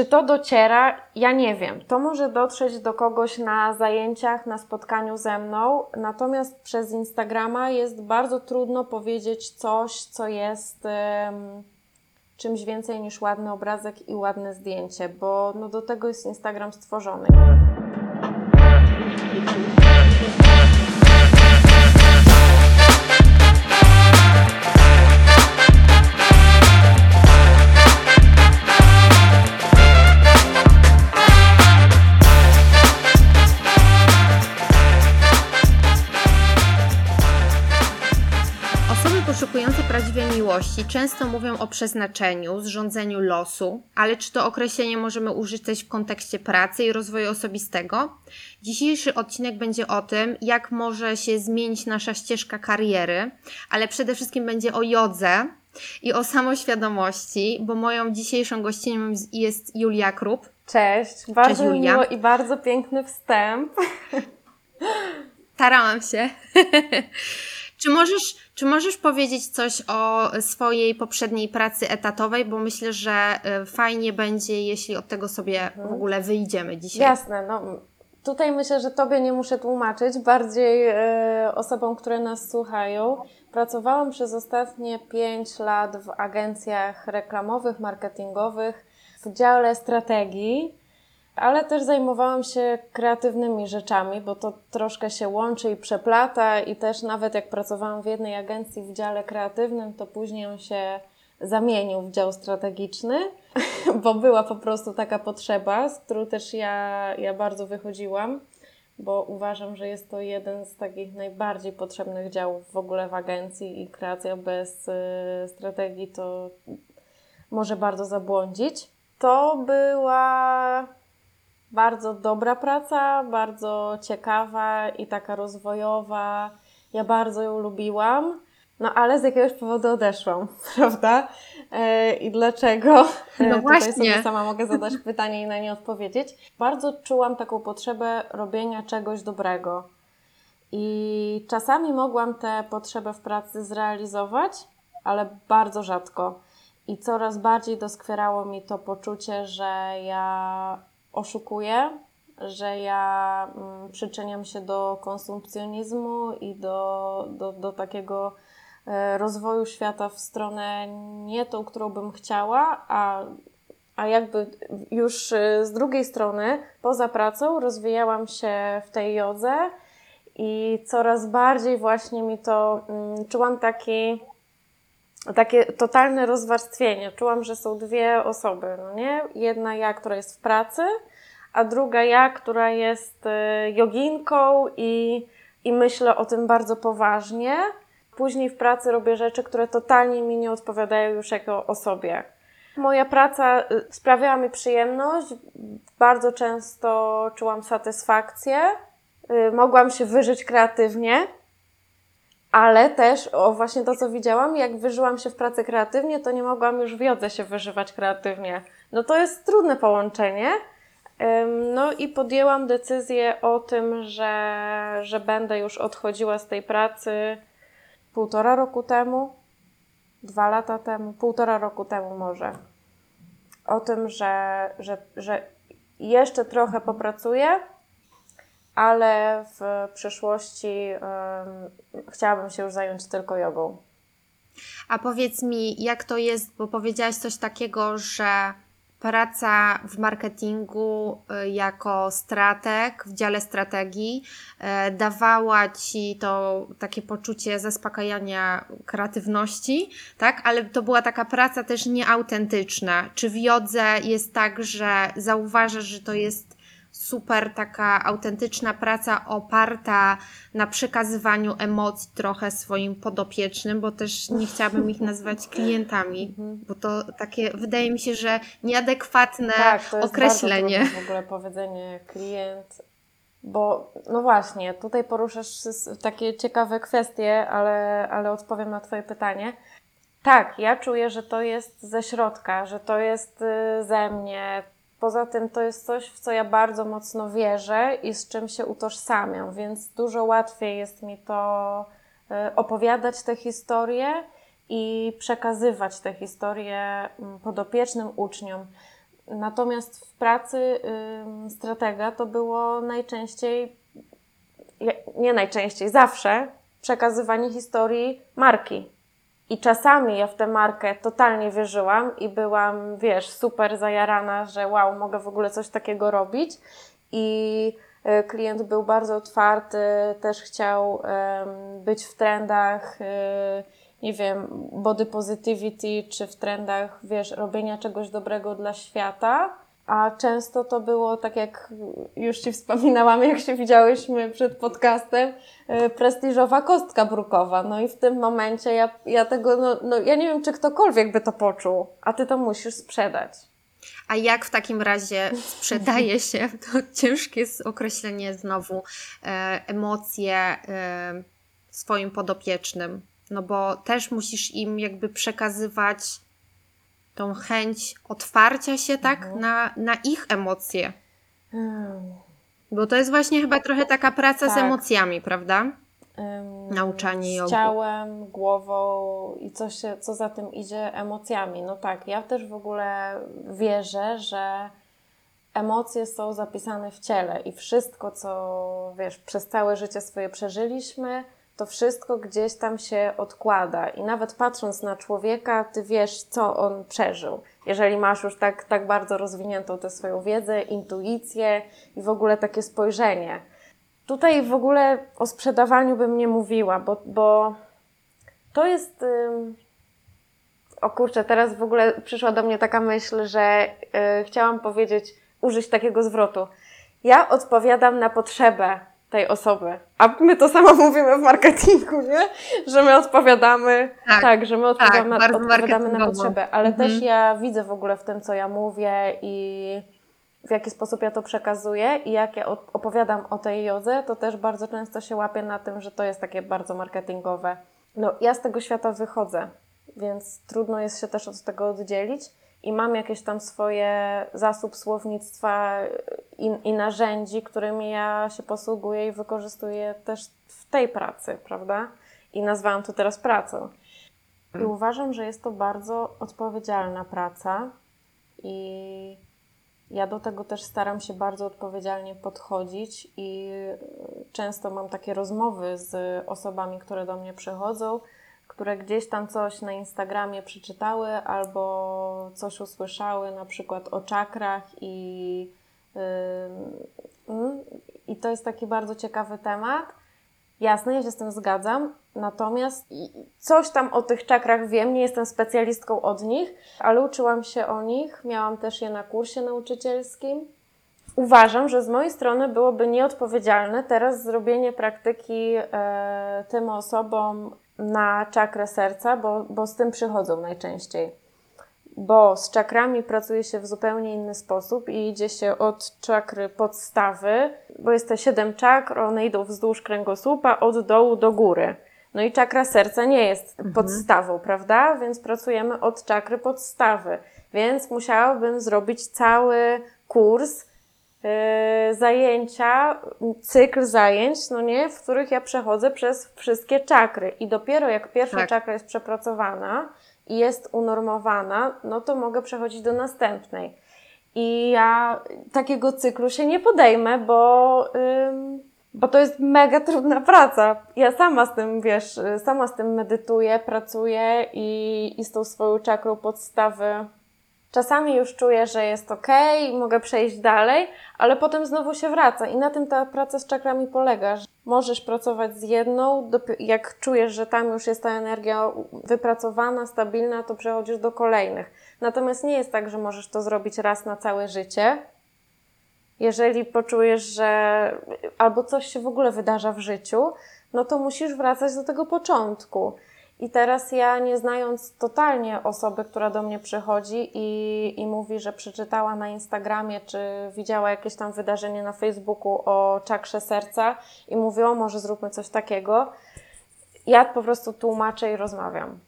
Czy to dociera? Ja nie wiem. To może dotrzeć do kogoś na zajęciach, na spotkaniu ze mną, natomiast przez Instagrama jest bardzo trudno powiedzieć coś, co jest czymś więcej niż ładny obrazek i ładne zdjęcie, bo no, do tego jest Instagram stworzony. Poszukujące prawdziwej miłości często mówią o przeznaczeniu, zrządzeniu losu, ale czy to określenie możemy użyć też w kontekście pracy i rozwoju osobistego? Dzisiejszy odcinek będzie o tym, jak może się zmienić nasza ścieżka kariery, ale przede wszystkim będzie o jodze i o samoświadomości, bo moją dzisiejszą gościnią jest Julia Krup. Cześć, bardzo Julia. Miło i bardzo piękny wstęp. Starałam się. Czy możesz powiedzieć coś o swojej poprzedniej pracy etatowej, bo myślę, że fajnie będzie, jeśli od tego sobie w ogóle wyjdziemy dzisiaj. Jasne, no tutaj myślę, że Tobie nie muszę tłumaczyć, bardziej osobom, które nas słuchają. Pracowałam przez ostatnie 5 lat w agencjach reklamowych, marketingowych, w dziale strategii, ale też zajmowałam się kreatywnymi rzeczami, bo to troszkę się łączy i przeplata i też nawet jak pracowałam w jednej agencji w dziale kreatywnym, to później on się zamienił w dział strategiczny, bo była po prostu taka potrzeba, z którą też ja bardzo wychodziłam, bo uważam, że jest to jeden z takich najbardziej potrzebnych działów w ogóle w agencji i kreacja bez strategii to może bardzo zabłądzić. To była bardzo dobra praca, bardzo ciekawa i taka rozwojowa. Ja bardzo ją lubiłam, no ale z jakiegoś powodu odeszłam, prawda? I dlaczego? No właśnie. Tutaj sobie sama mogę zadać pytanie i na nie odpowiedzieć. Bardzo czułam taką potrzebę robienia czegoś dobrego. I czasami mogłam tę potrzebę w pracy zrealizować, ale bardzo rzadko. I coraz bardziej doskwierało mi to poczucie, że ja oszukuję, że ja przyczyniam się do konsumpcjonizmu i do takiego rozwoju świata w stronę nie tą, którą bym chciała, a jakby już z drugiej strony poza pracą rozwijałam się w tej jodze i coraz bardziej właśnie mi to czułam takie totalne rozwarstwienie. Czułam, że są dwie osoby, no nie? Jedna ja, która jest w pracy, a druga ja, która jest joginką i myślę o tym bardzo poważnie. Później w pracy robię rzeczy, które totalnie mi nie odpowiadają już jako osobie. Moja praca sprawiała mi przyjemność. Bardzo często czułam satysfakcję. Mogłam się wyżyć kreatywnie. Ale też, właśnie to, co widziałam, jak wyżyłam się w pracy kreatywnie, to nie mogłam już w jodze się wyżywać kreatywnie. No to jest trudne połączenie. No i podjęłam decyzję o tym, że będę już odchodziła z tej pracy 1,5 roku temu może. O tym, że jeszcze trochę popracuję, ale w przyszłości chciałabym się już zająć tylko jogą. A powiedz mi, jak to jest, bo powiedziałaś coś takiego, że praca w marketingu jako strateg, w dziale strategii dawała Ci to takie poczucie zaspokajania kreatywności, tak? Ale to była taka praca też nieautentyczna. Czy w jodze jest tak, że zauważasz, że to jest super taka autentyczna praca oparta na przekazywaniu emocji trochę swoim podopiecznym, bo też nie chciałabym ich nazwać klientami, bo to takie wydaje mi się, że nieadekwatne tak, to jest określenie. Bardzo trudne w ogóle powiedzenie klient, bo no właśnie, tutaj poruszasz takie ciekawe kwestie, ale odpowiem na Twoje pytanie. Tak, ja czuję, że to jest ze środka, że to jest ze mnie. Poza tym to jest coś, w co ja bardzo mocno wierzę i z czym się utożsamiam, więc dużo łatwiej jest mi to opowiadać te historie i przekazywać te historie podopiecznym, uczniom. Natomiast w pracy stratega to było najczęściej, nie najczęściej, zawsze przekazywanie historii marki. I czasami ja w tę markę totalnie wierzyłam i byłam, wiesz, super zajarana, że wow, mogę w ogóle coś takiego robić. I klient był bardzo otwarty, też chciał być w trendach, nie wiem, body positivity, czy w trendach, wiesz, robienia czegoś dobrego dla świata. A często to było, tak jak już Ci wspominałam, jak się widziałyśmy przed podcastem, prestiżowa kostka brukowa. No i w tym momencie ja tego, ja nie wiem, czy ktokolwiek by to poczuł, a Ty to musisz sprzedać. A jak w takim razie sprzedaje się, to ciężkie jest określenie znowu, emocje swoim podopiecznym, no bo też musisz im jakby przekazywać tą chęć otwarcia się, tak, na ich emocje. Bo to jest właśnie chyba trochę taka praca z emocjami, prawda? Nauczanie jogi. Z ciałem, głową i co za tym idzie, emocjami. No tak, ja też w ogóle wierzę, że emocje są zapisane w ciele i wszystko, co, wiesz, przez całe życie swoje przeżyliśmy, to wszystko gdzieś tam się odkłada. I nawet patrząc na człowieka, ty wiesz, co on przeżył. Jeżeli masz już tak bardzo rozwiniętą tę swoją wiedzę, intuicję i w ogóle takie spojrzenie. Tutaj w ogóle o sprzedawaniu bym nie mówiła, bo to jest... O kurczę, teraz w ogóle przyszła do mnie taka myśl, że chciałam powiedzieć, użyć takiego zwrotu. Ja odpowiadam na potrzebę tej osoby. A my to samo mówimy w marketingu, nie? Że my odpowiadamy, odpowiadamy na potrzebę, ale też ja widzę w ogóle w tym, co ja mówię i w jaki sposób ja to przekazuję i jak ja opowiadam o tej jodze, to też bardzo często się łapię na tym, że to jest takie bardzo marketingowe. No, ja z tego świata wychodzę, więc trudno jest się też od tego oddzielić i mam jakieś tam swoje zasób słownictwa i narzędzi, którymi ja się posługuję i wykorzystuję też w tej pracy, prawda? I nazwałam to teraz pracą. I uważam, że jest to bardzo odpowiedzialna praca i ja do tego też staram się bardzo odpowiedzialnie podchodzić i często mam takie rozmowy z osobami, które do mnie przychodzą, które gdzieś tam coś na Instagramie przeczytały albo coś usłyszały, na przykład o czakrach i to jest taki bardzo ciekawy temat. Jasne, ja się z tym zgadzam, natomiast coś tam o tych czakrach wiem, nie jestem specjalistką od nich, ale uczyłam się o nich, miałam też je na kursie nauczycielskim. Uważam, że z mojej strony byłoby nieodpowiedzialne teraz zrobienie praktyki tym osobom na czakrę serca, bo z tym przychodzą najczęściej. Bo z czakrami pracuje się w zupełnie inny sposób i idzie się od czakry podstawy, bo jest te 7 czakr, one idą wzdłuż kręgosłupa, od dołu do góry. No i czakra serca nie jest podstawą, prawda? Więc pracujemy od czakry podstawy. Więc musiałabym zrobić cały kurs, zajęcia, cykl zajęć, no nie, w których ja przechodzę przez wszystkie czakry. I dopiero jak pierwsza czakra jest przepracowana i jest unormowana, no to mogę przechodzić do następnej. I ja takiego cyklu się nie podejmę, bo to jest mega trudna praca. Ja sama z tym, wiesz, sama z tym medytuję, pracuję i z tą swoją czakrą podstawy. Czasami już czuję, że jest okej, mogę przejść dalej, ale potem znowu się wraca i na tym ta praca z czakrami polega, że możesz pracować z jedną, jak czujesz, że tam już jest ta energia wypracowana, stabilna, to przechodzisz do kolejnych. Natomiast nie jest tak, że możesz to zrobić raz na całe życie. Jeżeli poczujesz, że albo coś się w ogóle wydarza w życiu, no to musisz wracać do tego początku. I teraz ja, nie znając totalnie osoby, która do mnie przychodzi i mówi, że przeczytała na Instagramie, czy widziała jakieś tam wydarzenie na Facebooku o czakrze serca i mówi, o może zróbmy coś takiego, ja po prostu tłumaczę i rozmawiam.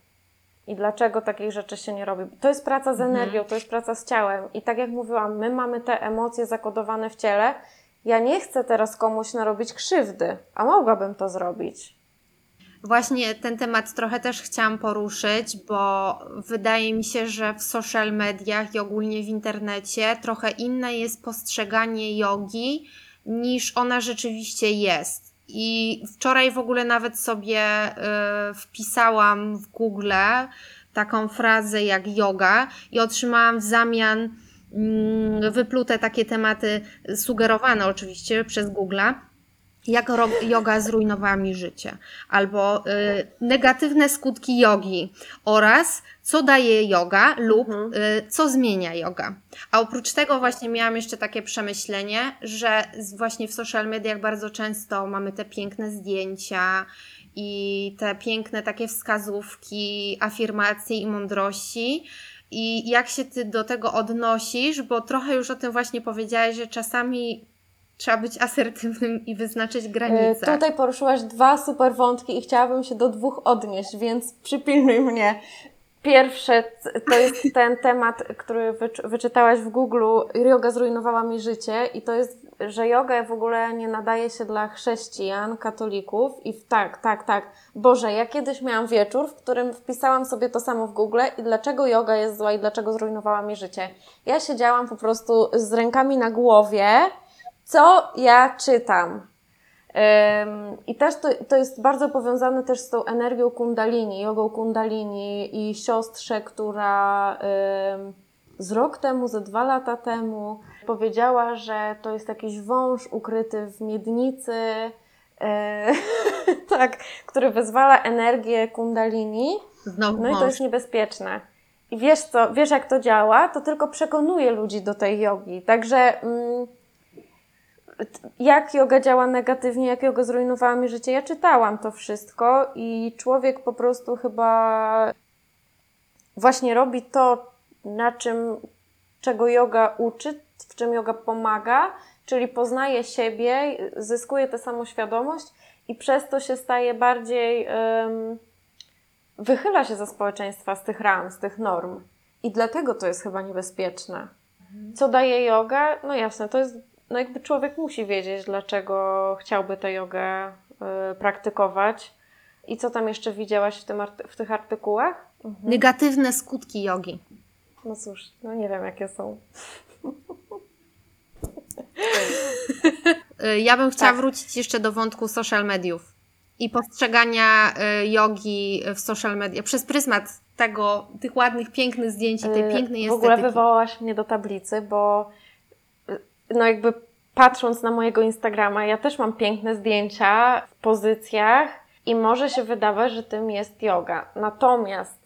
I dlaczego takich rzeczy się nie robi? To jest praca z energią, to jest praca z ciałem. I tak jak mówiłam, my mamy te emocje zakodowane w ciele. Ja nie chcę teraz komuś narobić krzywdy, a mogłabym to zrobić. Właśnie ten temat trochę też chciałam poruszyć, bo wydaje mi się, że w social mediach i ogólnie w internecie trochę inne jest postrzeganie jogi niż ona rzeczywiście jest. I wczoraj w ogóle nawet sobie wpisałam w Google taką frazę jak joga i otrzymałam w zamian wyplute takie tematy sugerowane oczywiście przez Google'a, jak joga zrujnowała mi życie, albo negatywne skutki jogi oraz co daje joga lub co zmienia joga. A oprócz tego właśnie miałam jeszcze takie przemyślenie, że właśnie w social mediach bardzo często mamy te piękne zdjęcia i te piękne takie wskazówki, afirmacje i mądrości. I jak się Ty do tego odnosisz, bo trochę już o tym właśnie powiedziałaś, że czasami trzeba być asertywnym i wyznaczyć granice. Tutaj poruszyłaś dwa super wątki i chciałabym się do dwóch odnieść, więc przypilnuj mnie. Pierwsze to jest ten temat, który wyczytałaś w Google'u, joga zrujnowała mi życie, i to jest, że joga w ogóle nie nadaje się dla chrześcijan, katolików, i tak. Boże, ja kiedyś miałam wieczór, w którym wpisałam sobie to samo w Google i dlaczego joga jest zła i dlaczego zrujnowała mi życie. Ja siedziałam po prostu z rękami na głowie, co ja czytam. I też to jest bardzo powiązane też z tą energią kundalini, jogą kundalini i siostrze, która z rok temu, ze 2 lata temu powiedziała, że to jest jakiś wąż ukryty w miednicy, tak, który wyzwala energię kundalini. No i to jest niebezpieczne. I wiesz jak to działa, to tylko przekonuje ludzi do tej jogi. Także jak joga działa negatywnie, jak joga zrujnowała mi życie. Ja czytałam to wszystko i człowiek po prostu chyba właśnie robi to, na czym, czego joga uczy, w czym joga pomaga, czyli poznaje siebie, zyskuje tę samoświadomość i przez to się staje bardziej, wychyla się ze społeczeństwa, z tych ram, z tych norm. I dlatego to jest chyba niebezpieczne. Co daje joga? No jasne, to jest jakby człowiek musi wiedzieć, dlaczego chciałby tę jogę praktykować. I co tam jeszcze widziałaś w tych artykułach? Mhm. Negatywne skutki jogi. No cóż, no nie wiem jakie są. Ja bym chciała wrócić jeszcze do wątku social mediów i postrzegania jogi w social mediach przez pryzmat tych ładnych, pięknych zdjęć i tej pięknej estetyki. W ogóle wywołałaś mnie do tablicy, bo no jakby patrząc na mojego Instagrama, ja też mam piękne zdjęcia w pozycjach i może się wydawać, że tym jest joga. Natomiast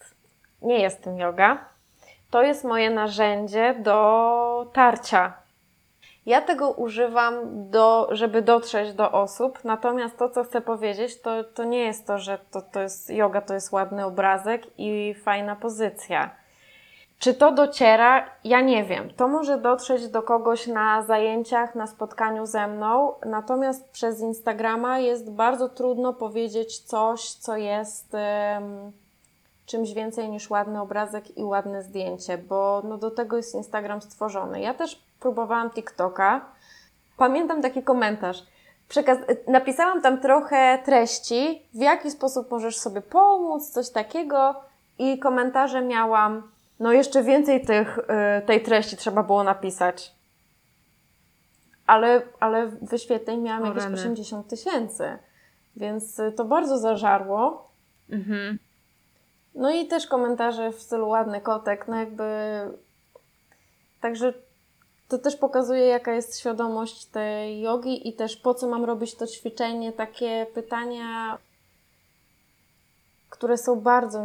nie jest tym joga. To jest moje narzędzie do tarcia. Ja tego używam, żeby dotrzeć do osób, natomiast to, co chcę powiedzieć, to nie jest to, że to jest joga, to jest ładny obrazek i fajna pozycja. Czy to dociera? Ja nie wiem. To może dotrzeć do kogoś na zajęciach, na spotkaniu ze mną, natomiast przez Instagrama jest bardzo trudno powiedzieć coś, co jest czymś więcej niż ładny obrazek i ładne zdjęcie, bo no, do tego jest Instagram stworzony. Ja też próbowałam TikToka. Pamiętam taki komentarz. Napisałam tam trochę treści, w jaki sposób możesz sobie pomóc, coś takiego, i komentarze miałam: no jeszcze więcej tej treści trzeba było napisać. Ale wyświetleń miałam jakieś 80 000, więc to bardzo zażarło. Mhm. No i też komentarze w stylu ładny kotek, no jakby... Także to też pokazuje, jaka jest świadomość tej jogi i też po co mam robić to ćwiczenie. Takie pytania, które są bardzo...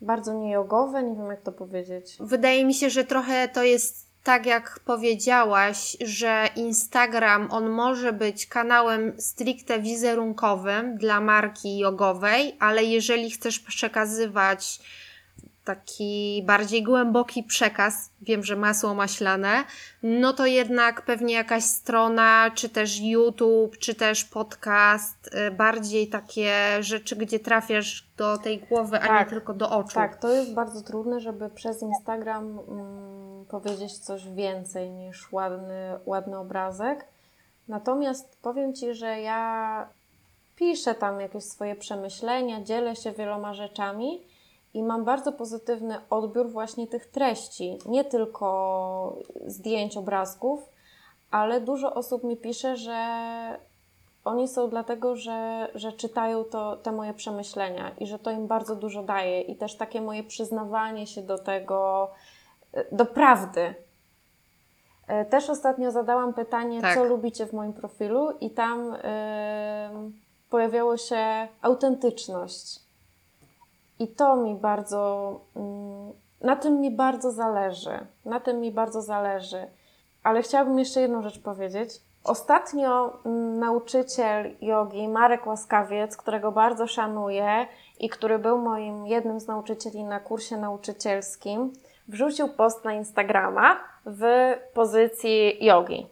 bardzo niejogowe, nie wiem jak to powiedzieć. Wydaje mi się, że trochę to jest tak, jak powiedziałaś, że Instagram, on może być kanałem stricte wizerunkowym dla marki jogowej, ale jeżeli chcesz przekazywać taki bardziej głęboki przekaz, wiem, że masło maślane, no to jednak pewnie jakaś strona, czy też YouTube, czy też podcast, bardziej takie rzeczy, gdzie trafiasz do tej głowy, a nie tylko do oczu. Tak, to jest bardzo trudne, żeby przez Instagram powiedzieć coś więcej niż ładny obrazek. Natomiast powiem Ci, że ja piszę tam jakieś swoje przemyślenia, dzielę się wieloma rzeczami i mam bardzo pozytywny odbiór właśnie tych treści. Nie tylko zdjęć, obrazków, ale dużo osób mi pisze, że oni są dlatego, że czytają te moje przemyślenia i że to im bardzo dużo daje. I też takie moje przyznawanie się do tego, do prawdy. Też ostatnio zadałam pytanie, tak, co lubicie w moim profilu i tam pojawiało się autentyczność. I to mi bardzo, na tym mi bardzo zależy. Na tym mi bardzo zależy. Ale chciałabym jeszcze jedną rzecz powiedzieć. Ostatnio nauczyciel jogi Marek Łaskawiec, którego bardzo szanuję i który był moim jednym z nauczycieli na kursie nauczycielskim, wrzucił post na Instagrama w pozycji jogi.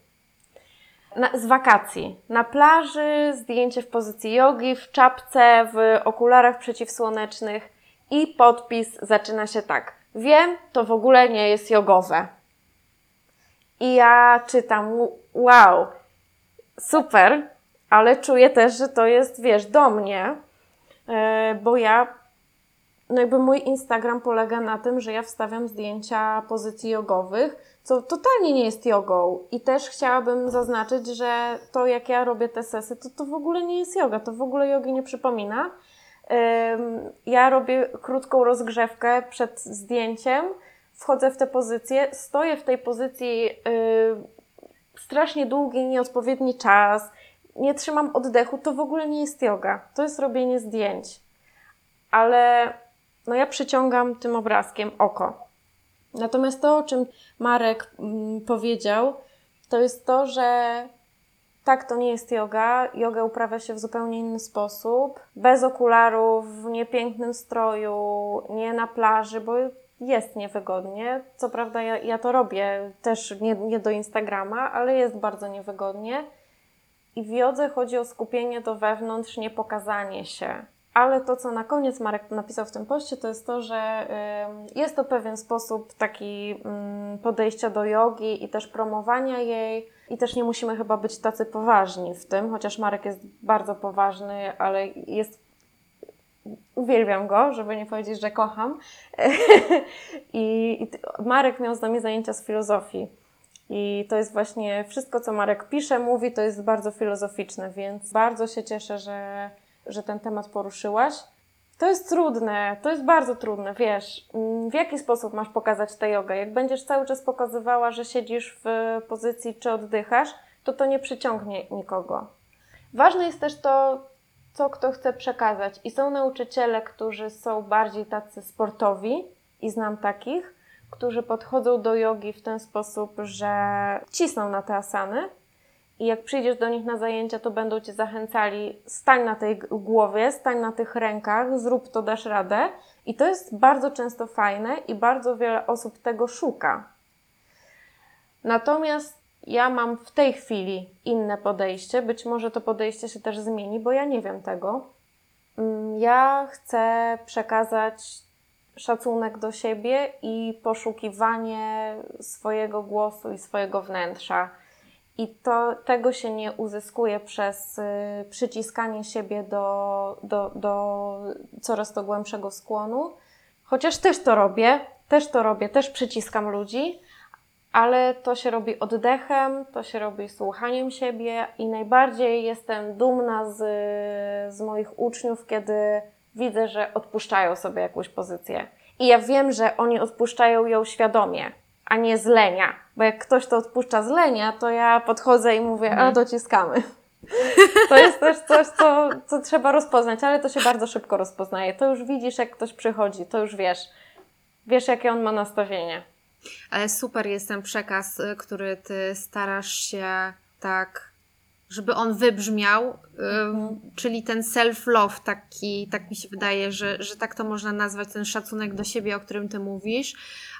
Z wakacji. Na plaży zdjęcie w pozycji jogi, w czapce, w okularach przeciwsłonecznych i podpis zaczyna się tak. Wiem, to w ogóle nie jest jogowe. I ja czytam, wow, super, ale czuję też, że to jest, wiesz, do mnie, bo ja, no jakby mój Instagram polega na tym, że ja wstawiam zdjęcia pozycji jogowych, co totalnie nie jest jogą. I też chciałabym zaznaczyć, że to jak ja robię te sesje, to w ogóle nie jest joga, to w ogóle jogi nie przypomina. Ja robię krótką rozgrzewkę przed zdjęciem, wchodzę w tę pozycję, stoję w tej pozycji strasznie długi, nieodpowiedni czas, nie trzymam oddechu, to w ogóle nie jest joga. To jest robienie zdjęć. Ale no ja przyciągam tym obrazkiem oko. Natomiast to, o czym Marek powiedział, to jest to, że tak, to nie jest joga. Jogę uprawia się w zupełnie inny sposób. Bez okularów, w niepięknym stroju, nie na plaży, bo jest niewygodnie. Co prawda ja to robię też nie do Instagrama, ale jest bardzo niewygodnie. I w jodze chodzi o skupienie do wewnątrz, nie pokazanie się. Ale to, co na koniec Marek napisał w tym poście, to jest to, że jest to pewien sposób taki podejścia do jogi i też promowania jej. I też nie musimy chyba być tacy poważni w tym, chociaż Marek jest bardzo poważny, ale jest... Uwielbiam go, żeby nie powiedzieć, że kocham. I Marek miał z nami zajęcia z filozofii. I to jest właśnie wszystko, co Marek pisze, mówi, to jest bardzo filozoficzne, więc bardzo się cieszę, że ten temat poruszyłaś. To jest trudne, to jest bardzo trudne, wiesz, w jaki sposób masz pokazać tę jogę? Jak będziesz cały czas pokazywała, że siedzisz w pozycji czy oddychasz, to nie przyciągnie nikogo. Ważne jest też to, co kto chce przekazać. I są nauczyciele, którzy są bardziej tacy sportowi i znam takich, którzy podchodzą do jogi w ten sposób, że cisną na te asany i jak przyjdziesz do nich na zajęcia, to będą Cię zachęcali, stań na tej głowie, stań na tych rękach, zrób to, dasz radę. I to jest bardzo często fajne i bardzo wiele osób tego szuka. Natomiast ja mam w tej chwili inne podejście. Być może to podejście się też zmieni, bo ja nie wiem tego. Ja chcę przekazać szacunek do siebie i poszukiwanie swojego głosu i swojego wnętrza. I tego się nie uzyskuje przez przyciskanie siebie do coraz to głębszego skłonu. Chociaż też to robię, też przyciskam ludzi. Ale to się robi oddechem, to się robi słuchaniem siebie i najbardziej jestem dumna z moich uczniów, kiedy widzę, że odpuszczają sobie jakąś pozycję. I ja wiem, że oni odpuszczają ją świadomie, a nie z lenia. Bo jak ktoś to odpuszcza z lenia, to ja podchodzę i mówię, a dociskamy. To jest też coś, co trzeba rozpoznać, ale to się bardzo szybko rozpoznaje. To już widzisz, jak ktoś przychodzi, to już wiesz. Wiesz, jakie on ma nastawienie. Ale super jest ten przekaz, który Ty starasz się tak, żeby on wybrzmiał, czyli ten self-love taki, tak mi się wydaje, że tak to można nazwać, ten szacunek do siebie, o którym Ty mówisz,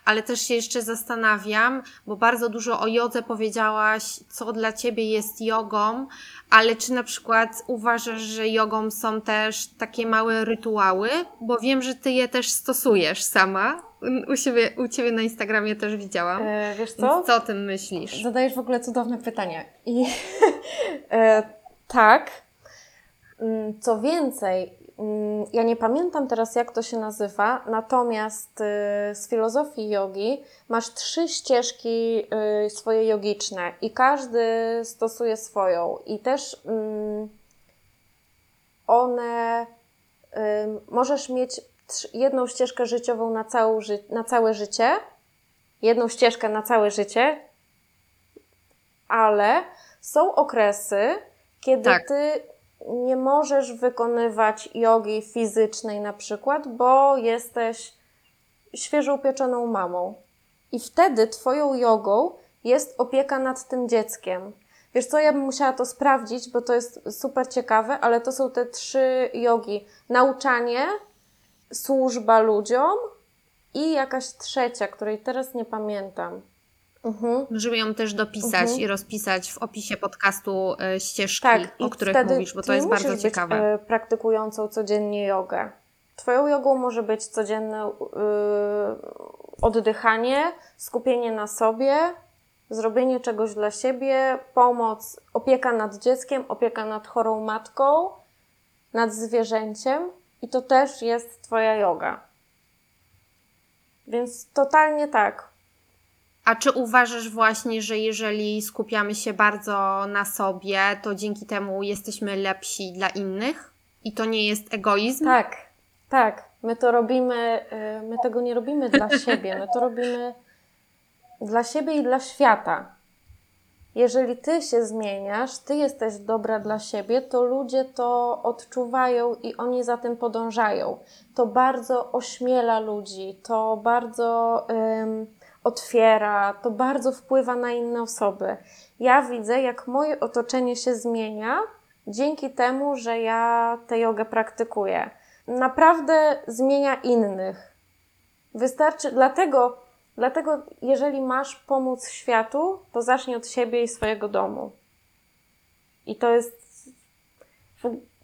ale też się jeszcze zastanawiam, bo bardzo dużo o jodze powiedziałaś, co dla Ciebie jest jogą, ale czy na przykład uważasz, że jogą są też takie małe rytuały, bo wiem, że Ty je też stosujesz sama. U Ciebie na Instagramie też widziałam. Wiesz co? Więc co o tym myślisz? Zadajesz w ogóle cudowne pytania. I tak. Co więcej, ja nie pamiętam teraz, jak to się nazywa, natomiast z filozofii jogi masz 3 ścieżki swoje jogiczne i każdy stosuje swoją. I też one możesz mieć jedną ścieżkę życiową na całe życie, jedną ścieżkę na całe życie, ale są okresy, kiedy ty nie możesz wykonywać jogi fizycznej na przykład, bo jesteś świeżo upieczoną mamą. I wtedy twoją jogą jest opieka nad tym dzieckiem. Wiesz co, ja bym musiała to sprawdzić, bo to jest super ciekawe, ale to są te 3 jogi. Nauczanie, służba ludziom i jakaś 3, której teraz nie pamiętam. Żeby ją też dopisać i rozpisać w opisie podcastu ścieżki, o których mówisz, bo to jest bardzo ciekawe. Być praktykującą codziennie jogę. Twoją jogą może być codzienne oddychanie, skupienie na sobie, zrobienie czegoś dla siebie, pomoc, opieka nad dzieckiem, opieka nad chorą matką, nad zwierzęciem i to też jest twoja joga. Więc totalnie tak. A czy uważasz właśnie, że jeżeli skupiamy się bardzo na sobie, to dzięki temu jesteśmy lepsi dla innych? I to nie jest egoizm? Tak. My tego nie robimy dla siebie. My to robimy dla siebie i dla świata. Jeżeli ty się zmieniasz, ty jesteś dobra dla siebie, to ludzie to odczuwają i oni za tym podążają. To bardzo ośmiela ludzi, to bardzo... otwiera, to bardzo wpływa na inne osoby. Ja widzę, jak moje otoczenie się zmienia dzięki temu, że ja tę jogę praktykuję. Naprawdę zmienia innych. Wystarczy, dlatego jeżeli masz pomóc światu, to zacznij od siebie i swojego domu. I to jest...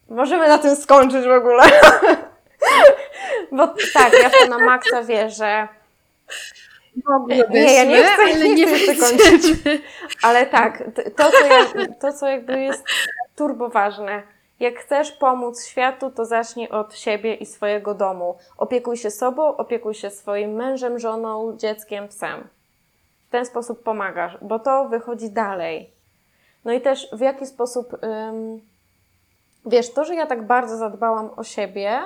Możemy na tym skończyć w ogóle. Bo tak, ja to na maksa wierzę. Nie chcę kończyć. Ale tak, to co jakby jest turbo ważne. Jak chcesz pomóc światu, to zacznij od siebie i swojego domu. Opiekuj się sobą, opiekuj się swoim mężem, żoną, dzieckiem, psem. W ten sposób pomagasz, bo to wychodzi dalej. No i też w jaki sposób... wiesz, to, że ja tak bardzo zadbałam o siebie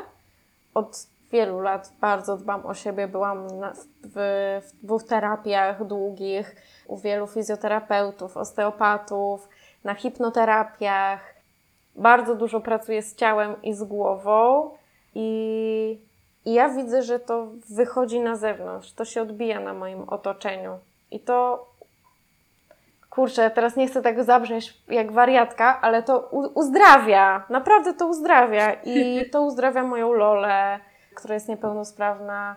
od wielu lat bardzo dbam o siebie, byłam w 2 terapiach długich, u wielu fizjoterapeutów, osteopatów, na hipnoterapiach. Bardzo dużo pracuję z ciałem i z głową i ja widzę, że to wychodzi na zewnątrz, to się odbija na moim otoczeniu. I to, kurczę, teraz nie chcę tak zabrzmieć jak wariatka, ale to uzdrawia, naprawdę to uzdrawia i to uzdrawia moją Lolę, która jest niepełnosprawna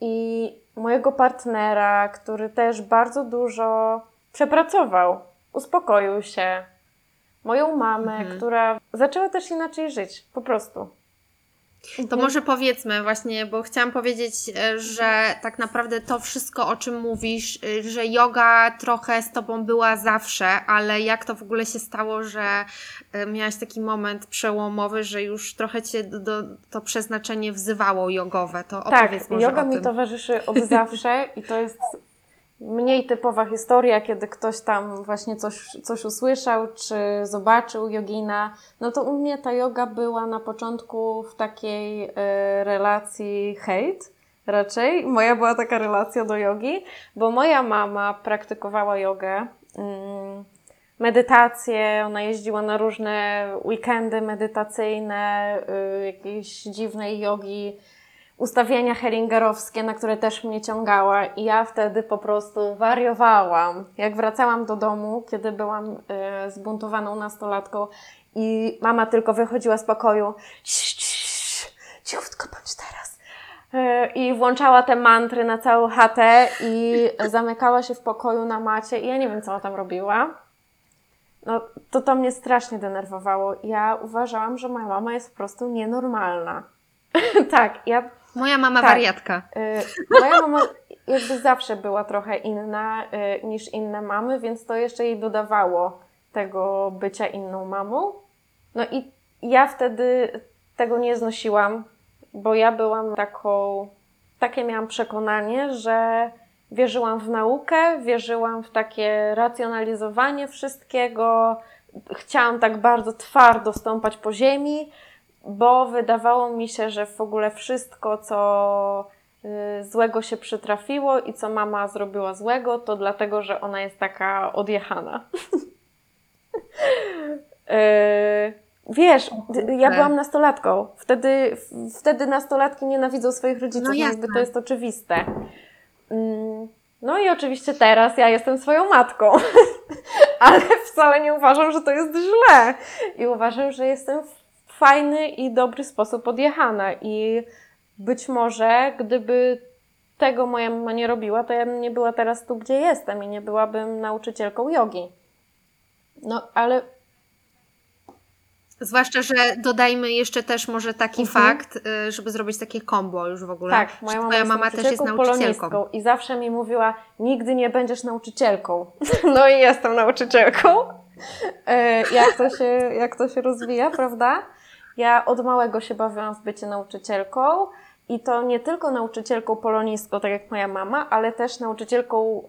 i mojego partnera, który też bardzo dużo przepracował, uspokoił się. Moją mamę, która zaczęła też inaczej żyć, po prostu. To może powiedzmy właśnie, bo chciałam powiedzieć, że tak naprawdę to wszystko, o czym mówisz, że joga trochę z Tobą była zawsze, ale jak to w ogóle się stało, że miałaś taki moment przełomowy, że już trochę Cię to przeznaczenie wzywało jogowe, to opowiedz może o tym. Tak, joga mi towarzyszy od zawsze i to jest mniej typowa historia, kiedy ktoś tam właśnie coś usłyszał, czy zobaczył jogina, no to u mnie ta joga była na początku w takiej relacji hejt raczej. Moja była taka relacja do jogi, bo moja mama praktykowała jogę, medytację, ona jeździła na różne weekendy medytacyjne, jakieś dziwnej jogi, ustawienia hellingerowskie, na które też mnie ciągała i ja wtedy po prostu wariowałam. Jak wracałam do domu, kiedy byłam zbuntowaną nastolatką i mama tylko wychodziła z pokoju, cichutko bądź teraz, i włączała te mantry na całą chatę i zamykała się w pokoju na macie i ja nie wiem, co ona tam robiła. No to mnie strasznie denerwowało. Ja uważałam, że moja mama jest po prostu nienormalna. Moja mama wariatka. Moja mama jakby zawsze była trochę inna niż inne mamy, więc to jeszcze jej dodawało tego bycia inną mamą. No i Ja wtedy tego nie znosiłam, bo ja byłam takie miałam przekonanie, że wierzyłam w naukę, wierzyłam w takie racjonalizowanie wszystkiego, chciałam tak bardzo twardo stąpać po ziemi, bo wydawało mi się, że w ogóle wszystko, co złego się przytrafiło i co mama zrobiła złego, to dlatego, że ona jest taka odjechana. Wiesz, ja byłam nastolatką. Wtedy nastolatki nienawidzą swoich rodziców, no jakby to jest oczywiste. No i oczywiście teraz ja jestem swoją matką, ale wcale nie uważam, że to jest źle. I uważam, że jestem w fajny i dobry sposób odjechana. I być może, gdyby tego moja mama nie robiła, to ja bym nie była teraz tu, gdzie jestem i nie byłabym nauczycielką jogi. No, ale... Zwłaszcza, że dodajmy jeszcze też może taki fakt, żeby zrobić takie kombo już w ogóle. Tak, moja mama też jest nauczycielką. I zawsze mi mówiła, nigdy nie będziesz nauczycielką. No i jestem nauczycielką. Jak to się rozwija, prawda? Ja od małego się bawiłam w bycie nauczycielką i to nie tylko nauczycielką polonistką, tak jak moja mama, ale też nauczycielką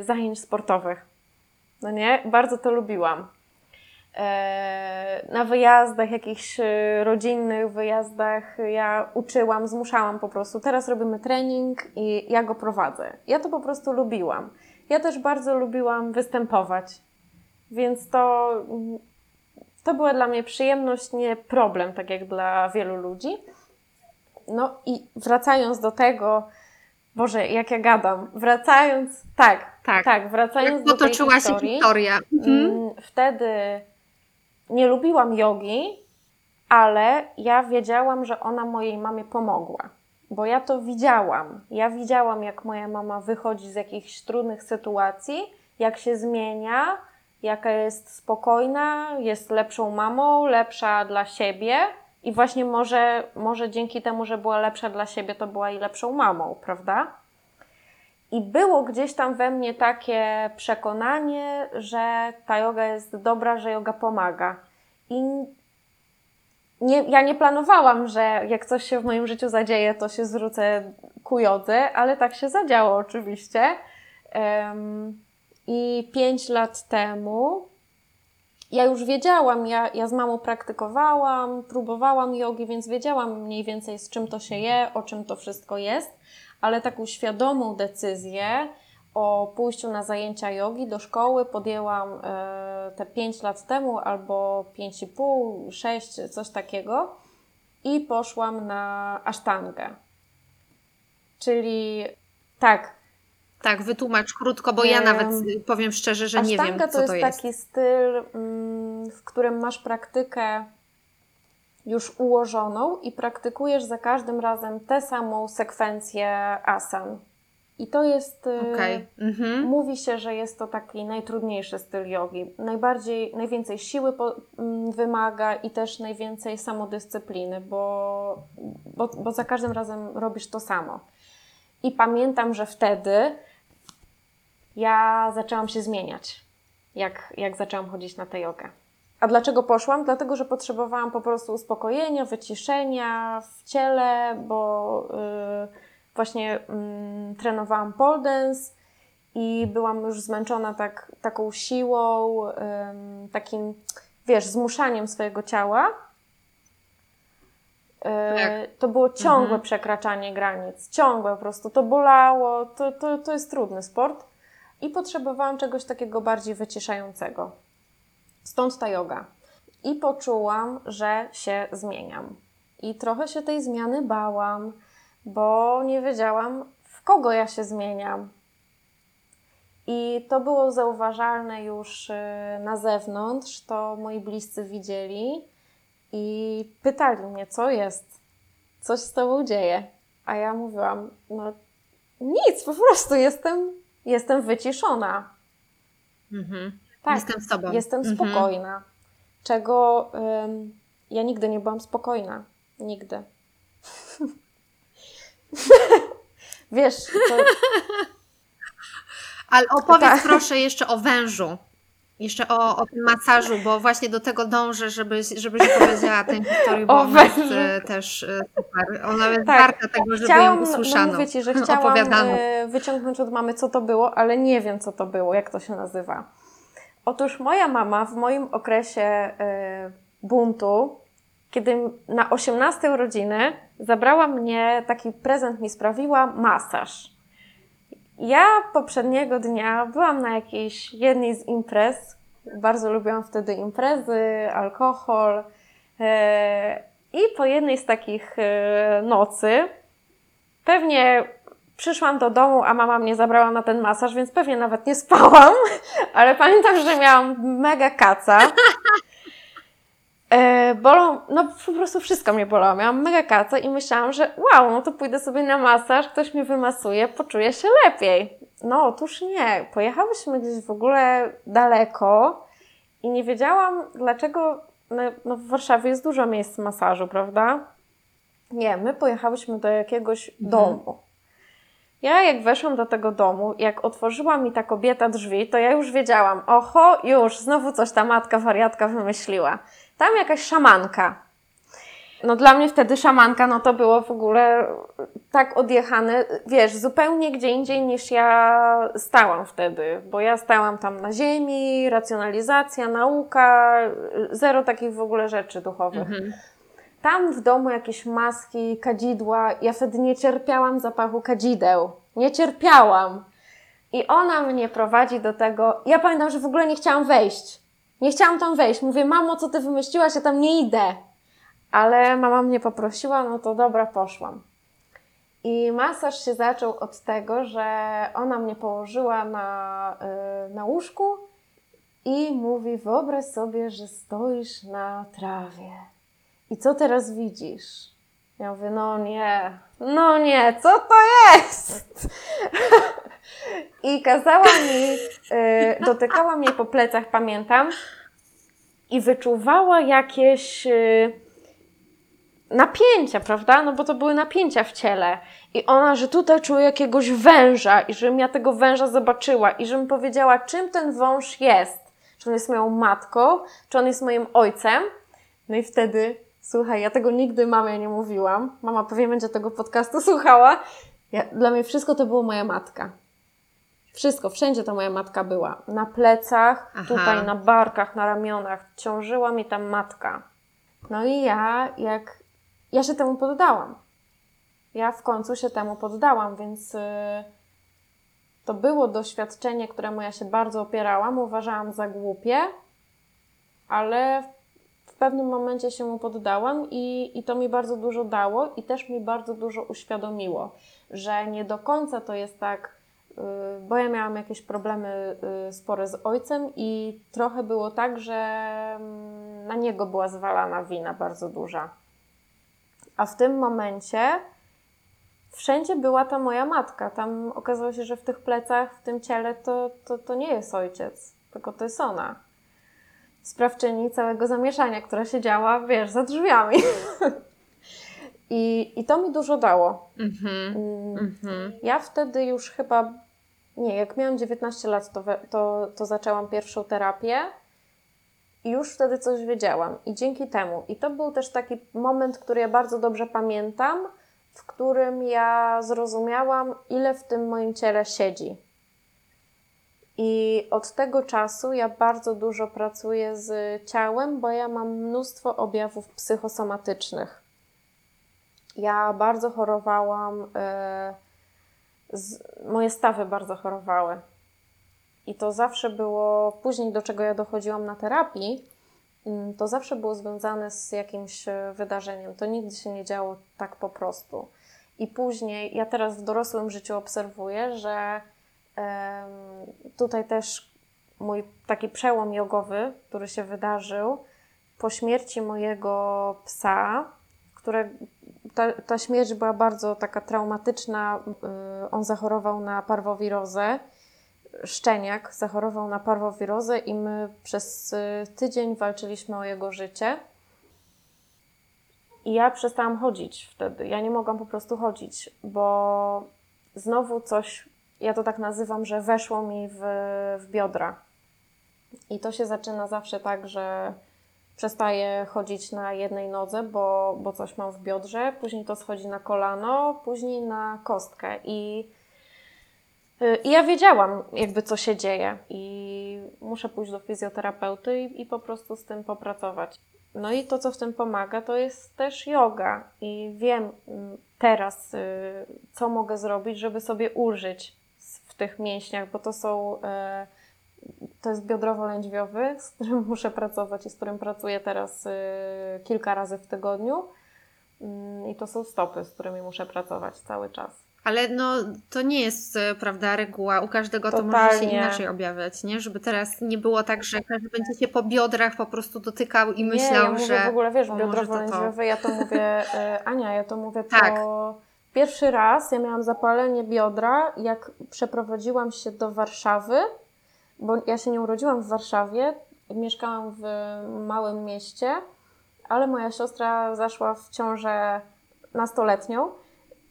zajęć sportowych. No nie? Bardzo to lubiłam. Na wyjazdach, jakichś rodzinnych wyjazdach ja uczyłam, zmuszałam po prostu. Teraz robimy trening i ja go prowadzę. Ja to po prostu lubiłam. Ja też bardzo lubiłam występować, więc to była dla mnie przyjemność, nie problem, tak jak dla wielu ludzi. No i wracając do tego, Boże, jak ja gadam, wracając do tej historii. Potoczyła się historia. Wtedy nie lubiłam jogi, ale ja wiedziałam, że ona mojej mamie pomogła. Bo ja to widziałam. Ja widziałam, jak moja mama wychodzi z jakichś trudnych sytuacji, jak się zmienia, jaka jest spokojna, jest lepszą mamą, lepsza dla siebie. I właśnie może dzięki temu, że była lepsza dla siebie, to była i lepszą mamą, prawda? I było gdzieś tam we mnie takie przekonanie, że ta joga jest dobra, że joga pomaga. I ja nie planowałam, że jak coś się w moim życiu zadzieje, to się zwrócę ku jodze, ale tak się zadziało oczywiście. I 5 lat temu ja już wiedziałam, ja z mamą praktykowałam, próbowałam jogi, więc wiedziałam mniej więcej, z czym to się je, o czym to wszystko jest, ale taką świadomą decyzję o pójściu na zajęcia jogi do szkoły podjęłam te 5 lat temu, albo 5,5, 6, coś takiego, i poszłam na asztangę. Czyli tak, wytłumacz krótko, bo ja nawet powiem szczerze, że nie wiem, co to jest. Asztanga to jest taki styl, w którym masz praktykę już ułożoną i praktykujesz za każdym razem tę samą sekwencję asan. I to jest... Okay. Mówi się, że jest to taki najtrudniejszy styl jogi. Najwięcej siły wymaga i też najwięcej samodyscypliny, bo za każdym razem robisz to samo. I pamiętam, że wtedy ja zaczęłam się zmieniać, jak zaczęłam chodzić na tę jogę. A dlaczego poszłam? Dlatego, że potrzebowałam po prostu uspokojenia, wyciszenia w ciele, bo właśnie trenowałam pole dance i byłam już zmęczona taką siłą, takim, wiesz, zmuszaniem swojego ciała. To było ciągłe przekraczanie granic, ciągłe po prostu, to bolało, to jest trudny sport i potrzebowałam czegoś takiego bardziej wyciszającego. Stąd ta joga. I poczułam, że się zmieniam. I trochę się tej zmiany bałam, bo nie wiedziałam, w kogo ja się zmieniam. I to było zauważalne już na zewnątrz, to moi bliscy widzieli. I pytali mnie, co jest, coś z tobą dzieje. A ja mówiłam, no nic, po prostu jestem wyciszona. Tak, jestem z tobą. Jestem spokojna. Czego ja nigdy nie byłam spokojna. Nigdy. Wiesz, to... Ale opowiedz proszę jeszcze o wężu. Jeszcze o tym masażu, bo właśnie do tego dążę, żebyś powiedziała tę historię, bo ona jest też super. Ona jest warta tego, żeby ją usłyszano. Mówię Ci, że chciałam wyciągnąć od mamy, co to było, ale nie wiem, co to było, jak to się nazywa. Otóż moja mama w moim okresie buntu, kiedy na 18 urodziny zabrała mnie, taki prezent mi sprawiła, masaż. Ja poprzedniego dnia byłam na jakiejś jednej z imprez, bardzo lubiłam wtedy imprezy, alkohol i po jednej z takich nocy pewnie przyszłam do domu, a mama mnie zabrała na ten masaż, więc pewnie nawet nie spałam, ale pamiętam, że miałam mega kaca. No po prostu wszystko mnie bolało, miałam mega kaca i myślałam, że wow, no to pójdę sobie na masaż, ktoś mnie wymasuje, poczuję się lepiej. No otóż nie, pojechałyśmy gdzieś w ogóle daleko i nie wiedziałam dlaczego, no w Warszawie jest dużo miejsc masażu, prawda? Nie, my pojechałyśmy do jakiegoś domu. Ja jak weszłam do tego domu, jak otworzyła mi ta kobieta drzwi, to ja już wiedziałam, oho, już, znowu coś ta matka wariatka wymyśliła. Tam jakaś szamanka. No dla mnie wtedy szamanka, no to było w ogóle tak odjechane, wiesz, zupełnie gdzie indziej niż ja stałam wtedy, bo ja stałam tam na ziemi, racjonalizacja, nauka, zero takich w ogóle rzeczy duchowych. Mhm. Tam w domu jakieś maski, kadzidła, ja wtedy nie cierpiałam zapachu kadzideł, nie cierpiałam. I ona mnie prowadzi do tego, ja pamiętam, że w ogóle nie chciałam wejść. Nie chciałam tam wejść. Mówię, mamo, co ty wymyśliłaś? Ja tam nie idę. Ale mama mnie poprosiła, no to dobra, poszłam. I masaż się zaczął od tego, że ona mnie położyła na łóżku i mówi, wyobraź sobie, że stoisz na trawie. I co teraz widzisz? Ja mówię, no nie, co to jest? I kazała mi, dotykała mnie po plecach, pamiętam, i wyczuwała jakieś napięcia, prawda? No bo to były napięcia w ciele. I ona, że tutaj czuje jakiegoś węża i żebym ja tego węża zobaczyła i żebym powiedziała, czym ten wąż jest. Czy on jest moją matką, czy on jest moim ojcem. No i wtedy, słuchaj, ja tego nigdy mamie nie mówiłam. Mama pewnie będzie tego podcastu słuchała. Dla mnie wszystko to była moja matka. Wszystko, wszędzie to moja matka była. Na plecach, tutaj na barkach, na ramionach. Ciążyła mi tam matka. No i ja się temu poddałam. Ja w końcu się temu poddałam, więc to było doświadczenie, któremu ja się bardzo opierałam. Uważałam za głupie, ale w pewnym momencie się mu poddałam i to mi bardzo dużo dało i też mi bardzo dużo uświadomiło, że nie do końca to jest tak, bo ja miałam jakieś problemy spore z ojcem i trochę było tak, że na niego była zwalana wina bardzo duża. A w tym momencie wszędzie była ta moja matka. Tam okazało się, że w tych plecach, w tym ciele to nie jest ojciec, tylko to jest ona. Sprawczyni całego zamieszania, która się działa, wiesz, za drzwiami. I to mi dużo dało. Ja wtedy już chyba, jak miałam 19 lat, to zaczęłam pierwszą terapię i już wtedy coś wiedziałam. I dzięki temu. I to był też taki moment, który ja bardzo dobrze pamiętam, w którym ja zrozumiałam, ile w tym moim ciele siedzi. I od tego czasu ja bardzo dużo pracuję z ciałem, bo ja mam mnóstwo objawów psychosomatycznych. Ja bardzo chorowałam, moje stawy bardzo chorowały. I to zawsze było, później do czego ja dochodziłam na terapii, to zawsze było związane z jakimś wydarzeniem. To nigdy się nie działo tak po prostu. I później, ja teraz w dorosłym życiu obserwuję, że tutaj też mój taki przełom jogowy, który się wydarzył po śmierci mojego psa, ta śmierć była bardzo taka traumatyczna. On zachorował na parwowirozę. Szczeniak zachorował na parwowirozę i my przez tydzień walczyliśmy o jego życie. I ja przestałam chodzić wtedy. Ja nie mogłam po prostu chodzić, bo znowu coś, ja to tak nazywam, że weszło mi w biodra. I to się zaczyna zawsze tak, że przestaję chodzić na jednej nodze, bo coś mam w biodrze, później to schodzi na kolano, później na kostkę. I ja wiedziałam, jakby co się dzieje. I muszę pójść do fizjoterapeuty i po prostu z tym popracować. No i to, co w tym pomaga, to jest też joga. I wiem teraz, co mogę zrobić, żeby sobie ulżyć w tych mięśniach, bo to jest biodrowo-lędźwiowy, z którym muszę pracować i z którym pracuję teraz kilka razy w tygodniu. I to są stopy, z którymi muszę pracować cały czas. Ale no, to nie jest, prawda, reguła. U każdego Totalnie. To może się inaczej objawiać, nie? Żeby teraz nie było tak, że każdy będzie się po biodrach po prostu dotykał i myślał, że... Nie, ja w ogóle, wiesz, biodrowo-lędźwiowy, ja to mówię, Ania, ja to mówię tak. Pierwszy raz ja miałam zapalenie biodra, jak przeprowadziłam się do Warszawy, bo ja się nie urodziłam w Warszawie, mieszkałam w małym mieście, ale moja siostra zaszła w ciążę nastoletnią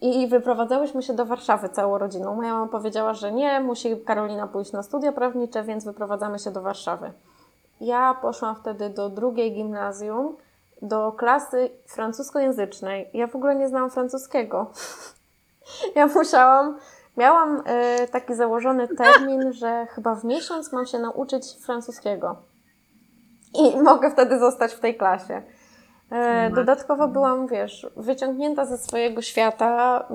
i wyprowadzałyśmy się do Warszawy całą rodziną. Moja mama powiedziała, że nie, musi Karolina pójść na studia prawnicze, więc wyprowadzamy się do Warszawy. Ja poszłam wtedy do drugiej gimnazjum, do klasy francuskojęzycznej. Ja w ogóle nie znałam francuskiego. Ja miałam taki założony termin, że chyba w miesiąc mam się nauczyć francuskiego. I mogę wtedy zostać w tej klasie. Dodatkowo byłam, wiesz, wyciągnięta ze swojego świata.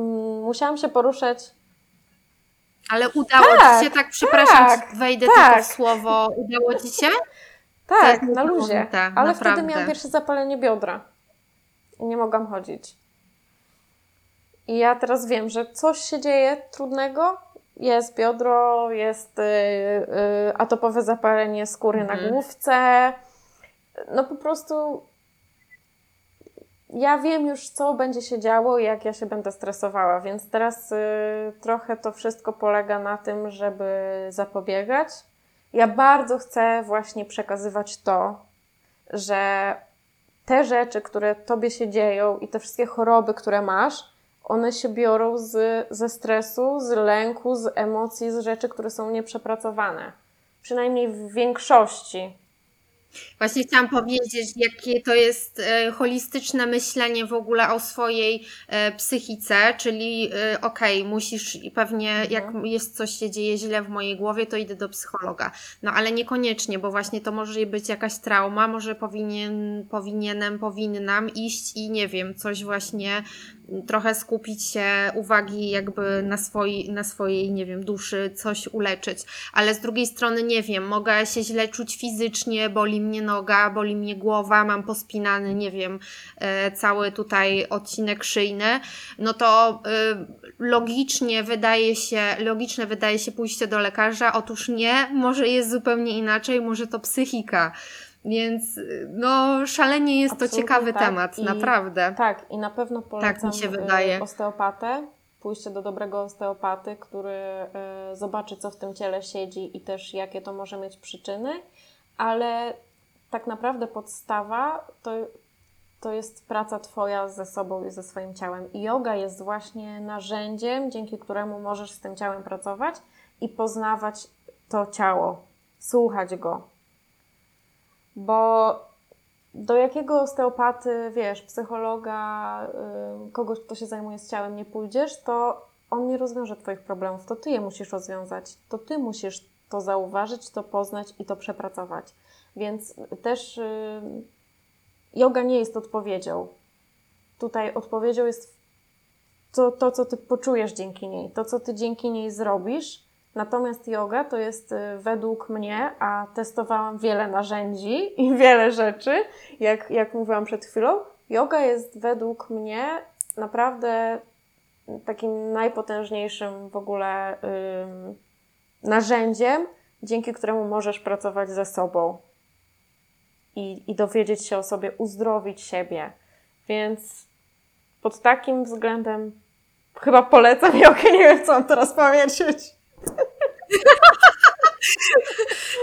Musiałam się poruszać. Ale udało Ci się, tak przepraszam, wejdę tylko w słowo. Udało Ci się? Tak, na luzie. Ale naprawdę. Wtedy miałam pierwsze zapalenie biodra. I nie mogłam chodzić. I ja teraz wiem, że coś się dzieje trudnego. Jest biodro, jest atopowe zapalenie skóry na główce. No po prostu... Ja wiem już, co będzie się działo i jak ja się będę stresowała, więc teraz trochę to wszystko polega na tym, żeby zapobiegać. Ja bardzo chcę właśnie przekazywać to, że te rzeczy, które Tobie się dzieją i te wszystkie choroby, które masz, one się biorą ze stresu, z lęku, z emocji, z rzeczy, które są nieprzepracowane. Przynajmniej w większości. Właśnie chciałam powiedzieć, jakie to jest holistyczne myślenie w ogóle o swojej psychice, czyli okej, musisz pewnie, jak jest coś się dzieje źle w mojej głowie, to idę do psychologa. No ale niekoniecznie, bo właśnie to może być jakaś trauma, może powinnam iść i nie wiem, coś właśnie trochę skupić się uwagi jakby na swojej, nie wiem, duszy, coś uleczyć. Ale z drugiej strony, nie wiem, mogę się źle czuć fizycznie, boli mnie noga, boli mnie głowa, mam pospinany, nie wiem, cały tutaj odcinek szyjny, no to logiczne wydaje się pójście do lekarza. Otóż nie, może jest zupełnie inaczej, może to psychika. Więc no szalenie jest Absolutnie to ciekawy temat, naprawdę. Tak, i na pewno polecam osteopatę, pójście do dobrego osteopaty, który zobaczy, co w tym ciele siedzi i też jakie to może mieć przyczyny, ale tak naprawdę podstawa to jest praca Twoja ze sobą i ze swoim ciałem. I joga jest właśnie narzędziem, dzięki któremu możesz z tym ciałem pracować i poznawać to ciało, słuchać go. Bo do jakiego osteopaty, wiesz, psychologa, kogoś, kto się zajmuje z ciałem, nie pójdziesz, to on nie rozwiąże Twoich problemów. To Ty je musisz rozwiązać. To Ty musisz to zauważyć, to poznać i to przepracować. Więc też joga nie jest odpowiedzią. Tutaj odpowiedzią jest to, co Ty poczujesz dzięki niej, to, co Ty dzięki niej zrobisz. Natomiast joga to jest według mnie, a testowałam wiele narzędzi i wiele rzeczy, jak mówiłam przed chwilą, joga jest według mnie naprawdę takim najpotężniejszym w ogóle narzędziem, dzięki któremu możesz pracować ze sobą i dowiedzieć się o sobie, uzdrowić siebie. Więc pod takim względem chyba polecam jogę, nie wiem, co mam teraz powiedzieć.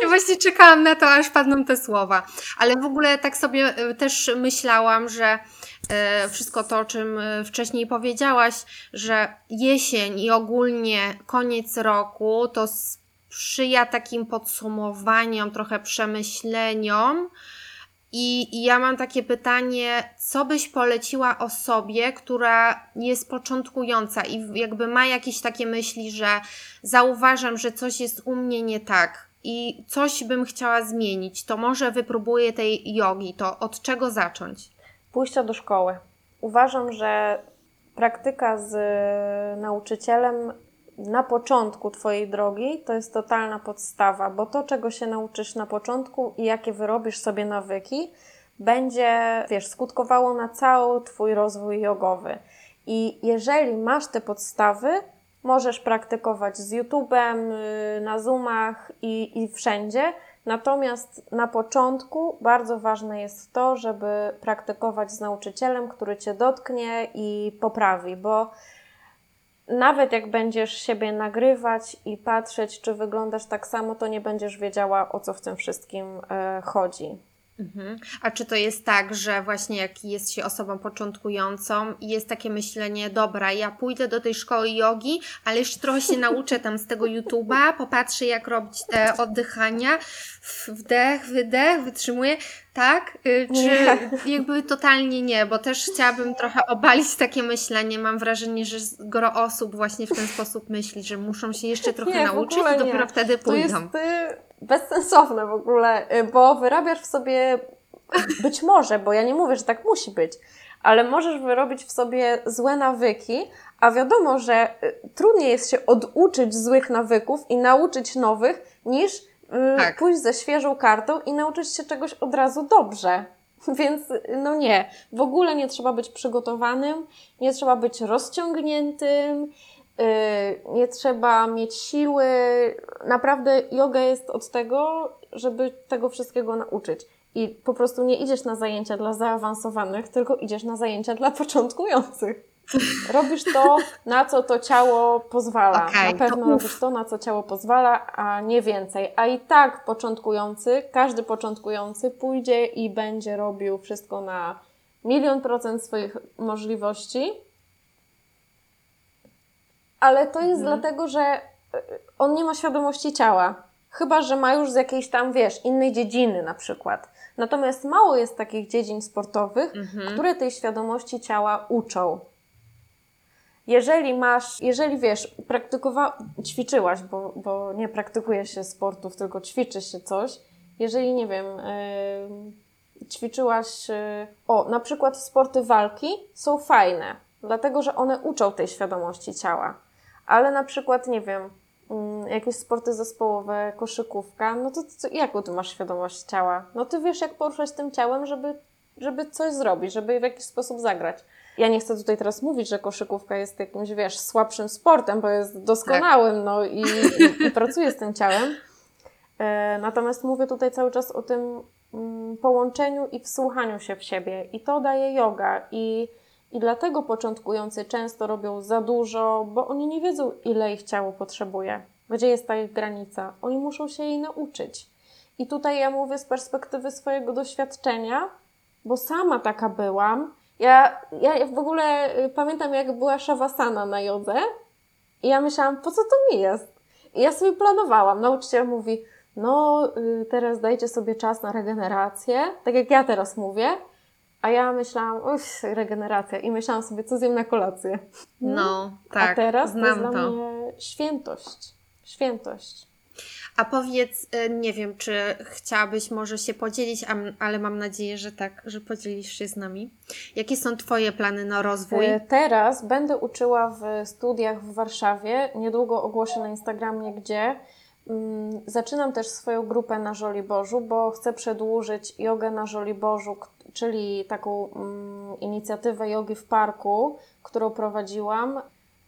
Ja właśnie czekałam na to, aż padną te słowa. Ale w ogóle tak sobie też myślałam, że wszystko to, o czym wcześniej powiedziałaś, że jesień i ogólnie koniec roku to sprzyja takim podsumowaniom, trochę przemyśleniom. I ja mam takie pytanie, co byś poleciła osobie, która jest początkująca i jakby ma jakieś takie myśli, że zauważam, że coś jest u mnie nie tak i coś bym chciała zmienić, to może wypróbuję tej jogi, to od czego zacząć? Pójścia do szkoły. Uważam, że praktyka z nauczycielem na początku Twojej drogi to jest totalna podstawa, bo to, czego się nauczysz na początku i jakie wyrobisz sobie nawyki, będzie, skutkowało na cały Twój rozwój jogowy. I jeżeli masz te podstawy, możesz praktykować z YouTube'em, na Zoomach i wszędzie. Natomiast na początku bardzo ważne jest to, żeby praktykować z nauczycielem, który Cię dotknie i poprawi, bo nawet jak będziesz siebie nagrywać i patrzeć, czy wyglądasz tak samo, to nie będziesz wiedziała, o co w tym wszystkim chodzi. Mhm. A czy to jest tak, że właśnie jak jest się osobą początkującą i jest takie myślenie, dobra, ja pójdę do tej szkoły jogi, ale jeszcze trochę się nauczę tam z tego YouTube'a, popatrzę jak robić te oddychania, wdech, wydech, wytrzymuję, tak? Czy jakby totalnie nie, bo też chciałabym trochę obalić takie myślenie, mam wrażenie, że gro osób właśnie w ten sposób myśli, że muszą się jeszcze trochę nauczyć i dopiero wtedy pójdą. To jest bezsensowne w ogóle, bo wyrabiasz w sobie, być może, bo ja nie mówię, że tak musi być, ale możesz wyrobić w sobie złe nawyki, a wiadomo, że trudniej jest się oduczyć złych nawyków i nauczyć nowych, niż pójść ze świeżą kartą i nauczyć się czegoś od razu dobrze. Więc no nie, w ogóle nie trzeba być przygotowanym, nie trzeba być rozciągniętym, nie trzeba mieć siły. Naprawdę joga jest od tego, żeby tego wszystkiego nauczyć. I po prostu nie idziesz na zajęcia dla zaawansowanych, tylko idziesz na zajęcia dla początkujących. Robisz to, na co to ciało pozwala. Na pewno robisz to, na co ciało pozwala, a nie więcej. A i tak początkujący, każdy początkujący pójdzie i będzie robił wszystko na 100% swoich możliwości. Ale to jest dlatego, że on nie ma świadomości ciała. Chyba że ma już z jakiejś tam, innej dziedziny na przykład. Natomiast mało jest takich dziedzin sportowych, które tej świadomości ciała uczą. Jeżeli ćwiczyłaś, bo nie praktykuje się sportów, tylko ćwiczy się coś. Jeżeli, nie wiem, ćwiczyłaś, na przykład sporty walki są fajne, dlatego że one uczą tej świadomości ciała. Ale na przykład, nie wiem, jakieś sporty zespołowe, koszykówka, no to jaką ty masz świadomość ciała? No ty wiesz, jak poruszać tym ciałem, żeby coś zrobić, żeby w jakiś sposób zagrać. Ja nie chcę tutaj teraz mówić, że koszykówka jest jakimś, słabszym sportem, bo jest doskonałym, i pracuje z tym ciałem. Natomiast mówię tutaj cały czas o tym połączeniu i wsłuchaniu się w siebie. I to daje joga. I dlatego początkujący często robią za dużo, bo oni nie wiedzą, ile ich ciało potrzebuje. Gdzie jest ta ich granica? Oni muszą się jej nauczyć. I tutaj ja mówię z perspektywy swojego doświadczenia, bo sama taka byłam. Ja w ogóle pamiętam, jak była szawasana na jodze i ja myślałam, po co to mi jest? I ja sobie planowałam. Nauczyciel mówi, teraz dajcie sobie czas na regenerację, tak jak ja teraz mówię. A ja myślałam, regeneracja. I myślałam sobie, co zjem na kolację. A teraz znam to. Dla mnie świętość. A powiedz, nie wiem, czy chciałabyś może się podzielić, ale mam nadzieję, że tak, że podzielisz się z nami. Jakie są Twoje plany na rozwój? Teraz będę uczyła w studiach w Warszawie. Niedługo ogłoszę na Instagramie, gdzie. Zaczynam też swoją grupę na Żoliborzu, bo chcę przedłużyć jogę na Żoliborzu, czyli taką inicjatywę jogi w parku, którą prowadziłam.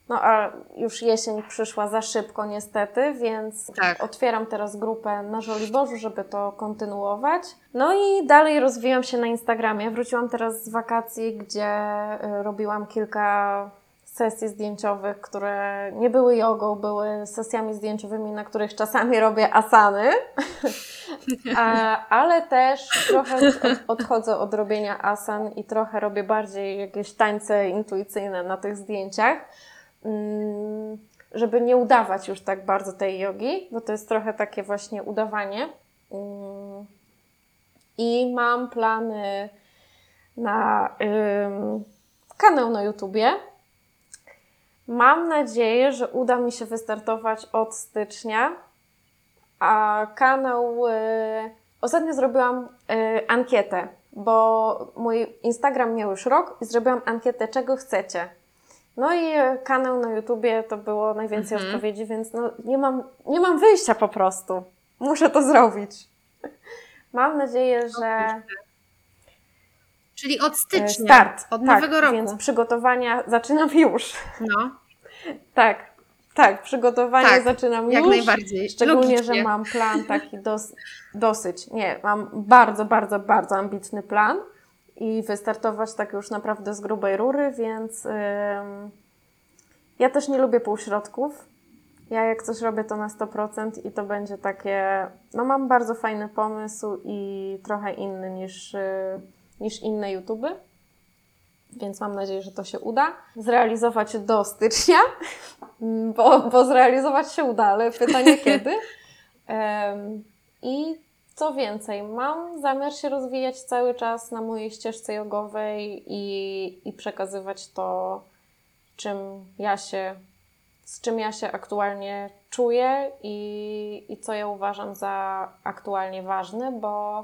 A już jesień przyszła za szybko niestety, więc otwieram teraz grupę na Żoliborzu, żeby to kontynuować. I dalej rozwijam się na Instagramie. Wróciłam teraz z wakacji, gdzie robiłam kilka sesji zdjęciowych, które nie były jogą, były sesjami zdjęciowymi, na których czasami robię asany, ale też trochę odchodzę od robienia asan i trochę robię bardziej jakieś tańce intuicyjne na tych zdjęciach. żeby nie udawać już tak bardzo tej jogi, bo to jest trochę takie właśnie udawanie. I mam plany na kanał na YouTubie. Mam nadzieję, że uda mi się wystartować od stycznia, a kanał... Ostatnio zrobiłam ankietę, bo mój Instagram miał już rok i zrobiłam ankietę, czego chcecie. No i kanał na YouTubie to było najwięcej odpowiedzi, więc no, nie mam wyjścia po prostu. Muszę to zrobić. Mam nadzieję, że... Czyli od stycznia, od nowego roku. Więc przygotowania zaczynam już. No. Tak, przygotowania zaczynam jak już. Jak najbardziej. Szczególnie, logicznie, że mam plan taki mam bardzo, bardzo, bardzo ambitny plan i wystartować tak już naprawdę z grubej rury, więc ja też nie lubię półśrodków. Ja jak coś robię, to na 100% i to będzie takie, no mam bardzo fajny pomysł i trochę inny niż inne YouTuby, więc mam nadzieję, że to się uda. Zrealizować do stycznia, bo zrealizować się uda, ale pytanie kiedy. I co więcej, mam zamiar się rozwijać cały czas na mojej ścieżce jogowej i przekazywać to, z czym ja się aktualnie czuję i co ja uważam za aktualnie ważne, bo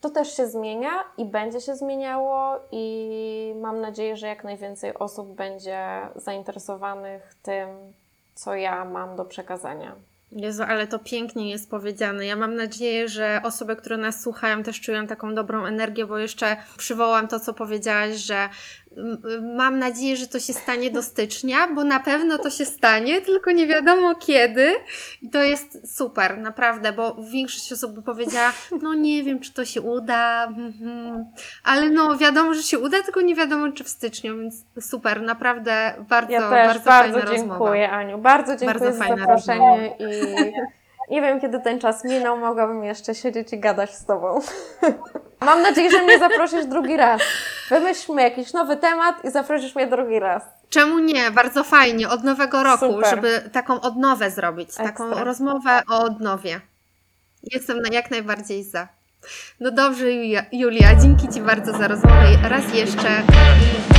to też się zmienia i będzie się zmieniało i mam nadzieję, że jak najwięcej osób będzie zainteresowanych tym, co ja mam do przekazania. Jezu, ale to pięknie jest powiedziane. Ja mam nadzieję, że osoby, które nas słuchają, też czują taką dobrą energię, bo jeszcze przywołam to, co powiedziałaś, że mam nadzieję, że to się stanie do stycznia, bo na pewno to się stanie, tylko nie wiadomo kiedy. I to jest super, naprawdę, bo większość osób by powiedziała, no nie wiem, czy to się uda, ale no wiadomo, że się uda, tylko nie wiadomo, czy w styczniu, więc super, naprawdę bardzo, ja też, bardzo fajna rozmowa. Dziękuję, Aniu, bardzo dziękuję za zaproszenie i nie wiem, kiedy ten czas minął, mogłabym jeszcze siedzieć i gadać z Tobą. Mam nadzieję, że mnie zaprosisz drugi raz. Wymyślmy jakiś nowy temat i zaprosisz mnie drugi raz. Czemu nie? Bardzo fajnie. Od nowego roku, super, żeby taką odnowę zrobić. Ekstra. Taką rozmowę o odnowie. Jestem jak najbardziej za. No dobrze, Julia. Dzięki Ci bardzo za rozmowę raz jeszcze.